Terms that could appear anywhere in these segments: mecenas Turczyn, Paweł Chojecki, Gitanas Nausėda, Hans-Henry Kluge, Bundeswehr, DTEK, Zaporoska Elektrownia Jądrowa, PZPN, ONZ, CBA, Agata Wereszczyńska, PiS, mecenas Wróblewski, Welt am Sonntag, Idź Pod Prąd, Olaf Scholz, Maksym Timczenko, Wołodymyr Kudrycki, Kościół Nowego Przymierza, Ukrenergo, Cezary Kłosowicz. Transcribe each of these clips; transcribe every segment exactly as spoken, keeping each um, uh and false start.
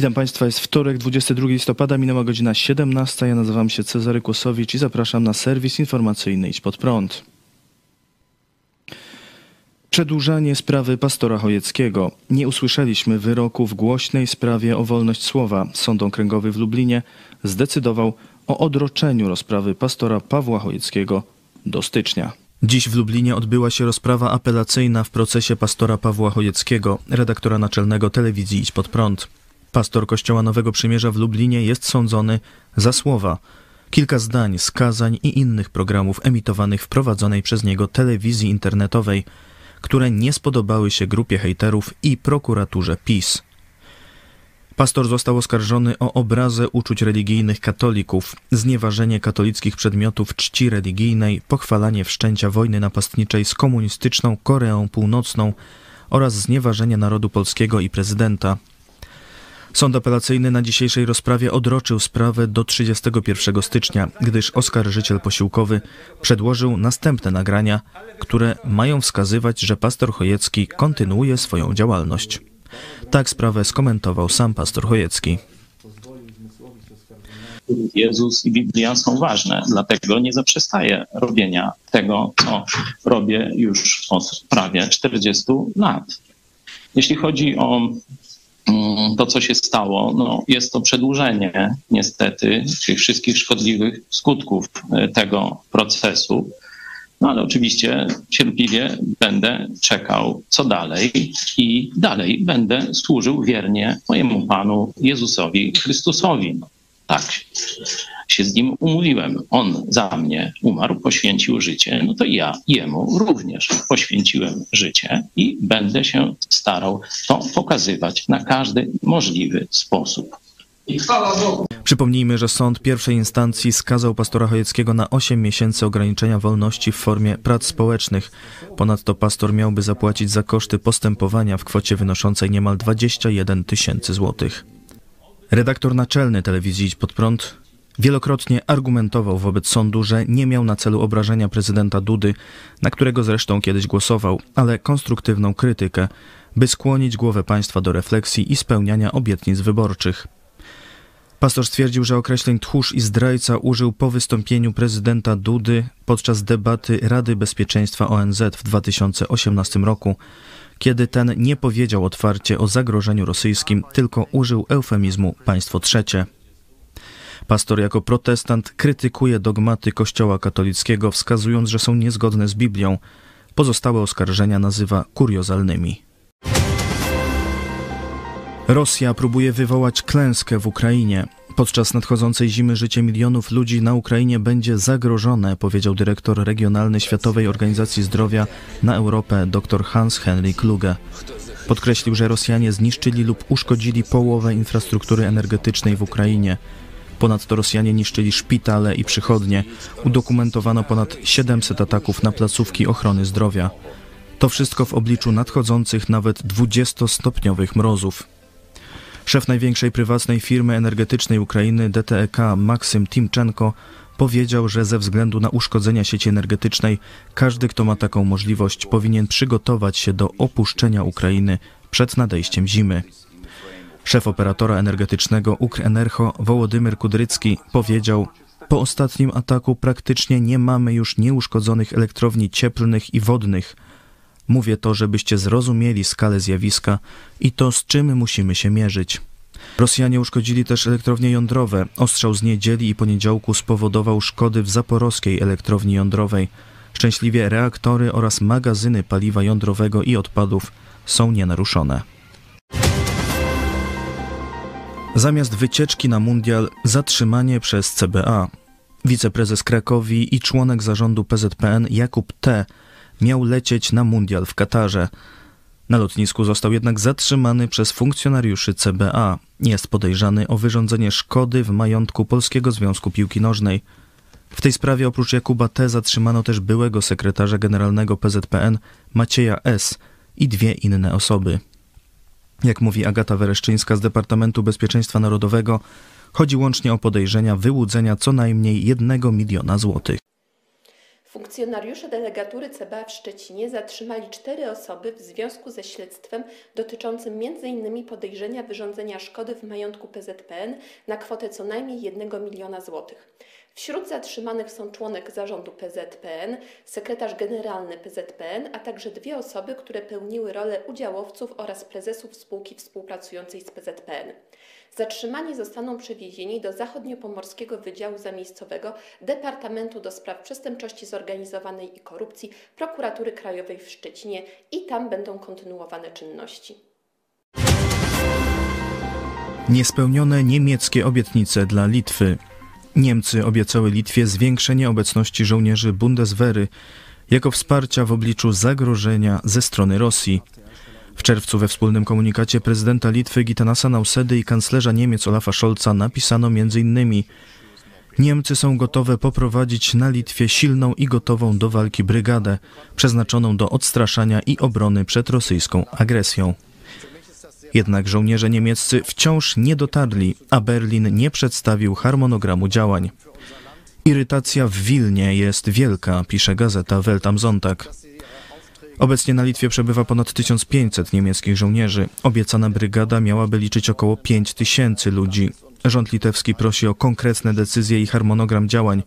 Witam Państwa, jest wtorek, dwudziestego drugiego listopada, minęła godzina siedemnasta. Ja nazywam się Cezary Kłosowicz i zapraszam na serwis informacyjny Idź Pod Prąd. Przedłużanie sprawy pastora Chojeckiego. Nie usłyszeliśmy wyroku w głośnej sprawie o wolność słowa. Sąd Okręgowy w Lublinie zdecydował o odroczeniu rozprawy pastora Pawła Chojeckiego do stycznia. Dziś w Lublinie odbyła się rozprawa apelacyjna w procesie pastora Pawła Chojeckiego, redaktora naczelnego telewizji Idź Pod Prąd. Pastor Kościoła Nowego Przymierza w Lublinie jest sądzony za słowa, kilka zdań, skazań i innych programów emitowanych w prowadzonej przez niego telewizji internetowej, które nie spodobały się grupie hejterów i prokuraturze PiS. Pastor został oskarżony o obrazę uczuć religijnych katolików, znieważenie katolickich przedmiotów czci religijnej, pochwalanie wszczęcia wojny napastniczej z komunistyczną Koreą Północną oraz znieważenie narodu polskiego i prezydenta. Sąd apelacyjny na dzisiejszej rozprawie odroczył sprawę do trzydziestego pierwszego stycznia, gdyż oskarżyciel posiłkowy przedłożył następne nagrania, które mają wskazywać, że pastor Chojecki kontynuuje swoją działalność. Tak sprawę skomentował sam pastor Chojecki. Jezus i Biblia są ważne, dlatego nie zaprzestaję robienia tego, co robię już od prawie czterdziestu lat. Jeśli chodzi o to, co się stało, no, jest to przedłużenie niestety tych wszystkich szkodliwych skutków tego procesu. No ale oczywiście cierpliwie będę czekał, co dalej, i dalej będę służył wiernie mojemu Panu Jezusowi Chrystusowi. No, tak się z Nim umówiłem. On za mnie umarł, poświęcił życie, no to ja Jemu również poświęciłem życie i będę się starał to pokazywać na każdy możliwy sposób. Przypomnijmy, że sąd pierwszej instancji skazał pastora Chojeckiego na osiem miesięcy ograniczenia wolności w formie prac społecznych. Ponadto pastor miałby zapłacić za koszty postępowania w kwocie wynoszącej niemal dwadzieścia jeden tysięcy złotych. Redaktor naczelny telewizji Idź Pod Prąd wielokrotnie argumentował wobec sądu, że nie miał na celu obrażenia prezydenta Dudy, na którego zresztą kiedyś głosował, ale konstruktywną krytykę, by skłonić głowę państwa do refleksji i spełniania obietnic wyborczych. Pastor stwierdził, że określeń tchórz i zdrajca użył po wystąpieniu prezydenta Dudy podczas debaty Rady Bezpieczeństwa O N Z w dwa tysiące osiemnastym roku, kiedy ten nie powiedział otwarcie o zagrożeniu rosyjskim, tylko użył eufemizmu państwo trzecie. Pastor jako protestant krytykuje dogmaty Kościoła katolickiego, wskazując, że są niezgodne z Biblią. Pozostałe oskarżenia nazywa kuriozalnymi. Rosja próbuje wywołać klęskę w Ukrainie. Podczas nadchodzącej zimy życie milionów ludzi na Ukrainie będzie zagrożone, powiedział dyrektor regionalny Światowej Organizacji Zdrowia na Europę dr Hans-Henry Kluge. Podkreślił, że Rosjanie zniszczyli lub uszkodzili połowę infrastruktury energetycznej w Ukrainie. Ponadto Rosjanie niszczyli szpitale i przychodnie. Udokumentowano ponad siedemset ataków na placówki ochrony zdrowia. To wszystko w obliczu nadchodzących nawet dwudziestostopniowych mrozów. Szef największej prywatnej firmy energetycznej Ukrainy D T E K Maksym Timczenko powiedział, że ze względu na uszkodzenia sieci energetycznej każdy, kto ma taką możliwość, powinien przygotować się do opuszczenia Ukrainy przed nadejściem zimy. Szef operatora energetycznego Ukrenergo Wołodymyr Kudrycki powiedział: po ostatnim ataku praktycznie nie mamy już nieuszkodzonych elektrowni cieplnych i wodnych. Mówię to, żebyście zrozumieli skalę zjawiska i to, z czym musimy się mierzyć. Rosjanie uszkodzili też elektrownie jądrowe. Ostrzał z niedzieli i poniedziałku spowodował szkody w Zaporoskiej Elektrowni Jądrowej. Szczęśliwie reaktory oraz magazyny paliwa jądrowego i odpadów są nienaruszone. Zamiast wycieczki na mundial, zatrzymanie przez C B A. Wiceprezes Krakowi i członek zarządu P Z P N Jakub T. miał lecieć na mundial w Katarze. Na lotnisku został jednak zatrzymany przez funkcjonariuszy C B A. Jest podejrzany o wyrządzenie szkody w majątku Polskiego Związku Piłki Nożnej. W tej sprawie oprócz Jakuba T. zatrzymano też byłego sekretarza generalnego P Z P N Macieja S. i dwie inne osoby. Jak mówi Agata Wereszczyńska z Departamentu Bezpieczeństwa Narodowego, chodzi łącznie o podejrzenia wyłudzenia co najmniej jednego miliona złotych. Funkcjonariusze delegatury C B A w Szczecinie zatrzymali cztery osoby w związku ze śledztwem dotyczącym między innymi podejrzenia wyrządzenia szkody w majątku P Z P N na kwotę co najmniej jednego miliona złotych. Wśród zatrzymanych są członek zarządu P Z P N, sekretarz generalny P Z P N, a także dwie osoby, które pełniły rolę udziałowców oraz prezesów spółki współpracującej z P Z P N. Zatrzymani zostaną przewiezieni do zachodniopomorskiego wydziału zamiejscowego Departamentu do Spraw Przestępczości Zorganizowanej i Korupcji Prokuratury Krajowej w Szczecinie i tam będą kontynuowane czynności. Niespełnione niemieckie obietnice dla Litwy. Niemcy obiecały Litwie zwiększenie obecności żołnierzy Bundeswehry jako wsparcia w obliczu zagrożenia ze strony Rosji. W czerwcu we wspólnym komunikacie prezydenta Litwy Gitanasa Nausėdy i kanclerza Niemiec Olafa Scholza napisano między innymi: Niemcy są gotowe poprowadzić na Litwie silną i gotową do walki brygadę, przeznaczoną do odstraszania i obrony przed rosyjską agresją. Jednak żołnierze niemieccy wciąż nie dotarli, a Berlin nie przedstawił harmonogramu działań. Irytacja w Wilnie jest wielka, pisze gazeta Welt am Sonntag. Obecnie na Litwie przebywa ponad tysiąc pięćset niemieckich żołnierzy. Obiecana brygada miałaby liczyć około pięć tysięcy ludzi. Rząd litewski prosi o konkretne decyzje i harmonogram działań.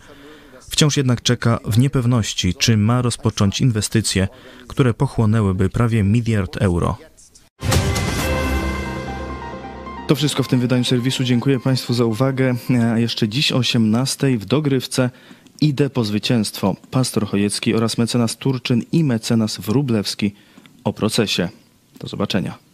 Wciąż jednak czeka w niepewności, czy ma rozpocząć inwestycje, które pochłonęłyby prawie miliard euro. To wszystko w tym wydaniu serwisu. Dziękuję Państwu za uwagę. A jeszcze dziś o osiemnastej w dogrywce Idę po zwycięstwo. Pastor Chojecki oraz mecenas Turczyn i mecenas Wróblewski o procesie. Do zobaczenia.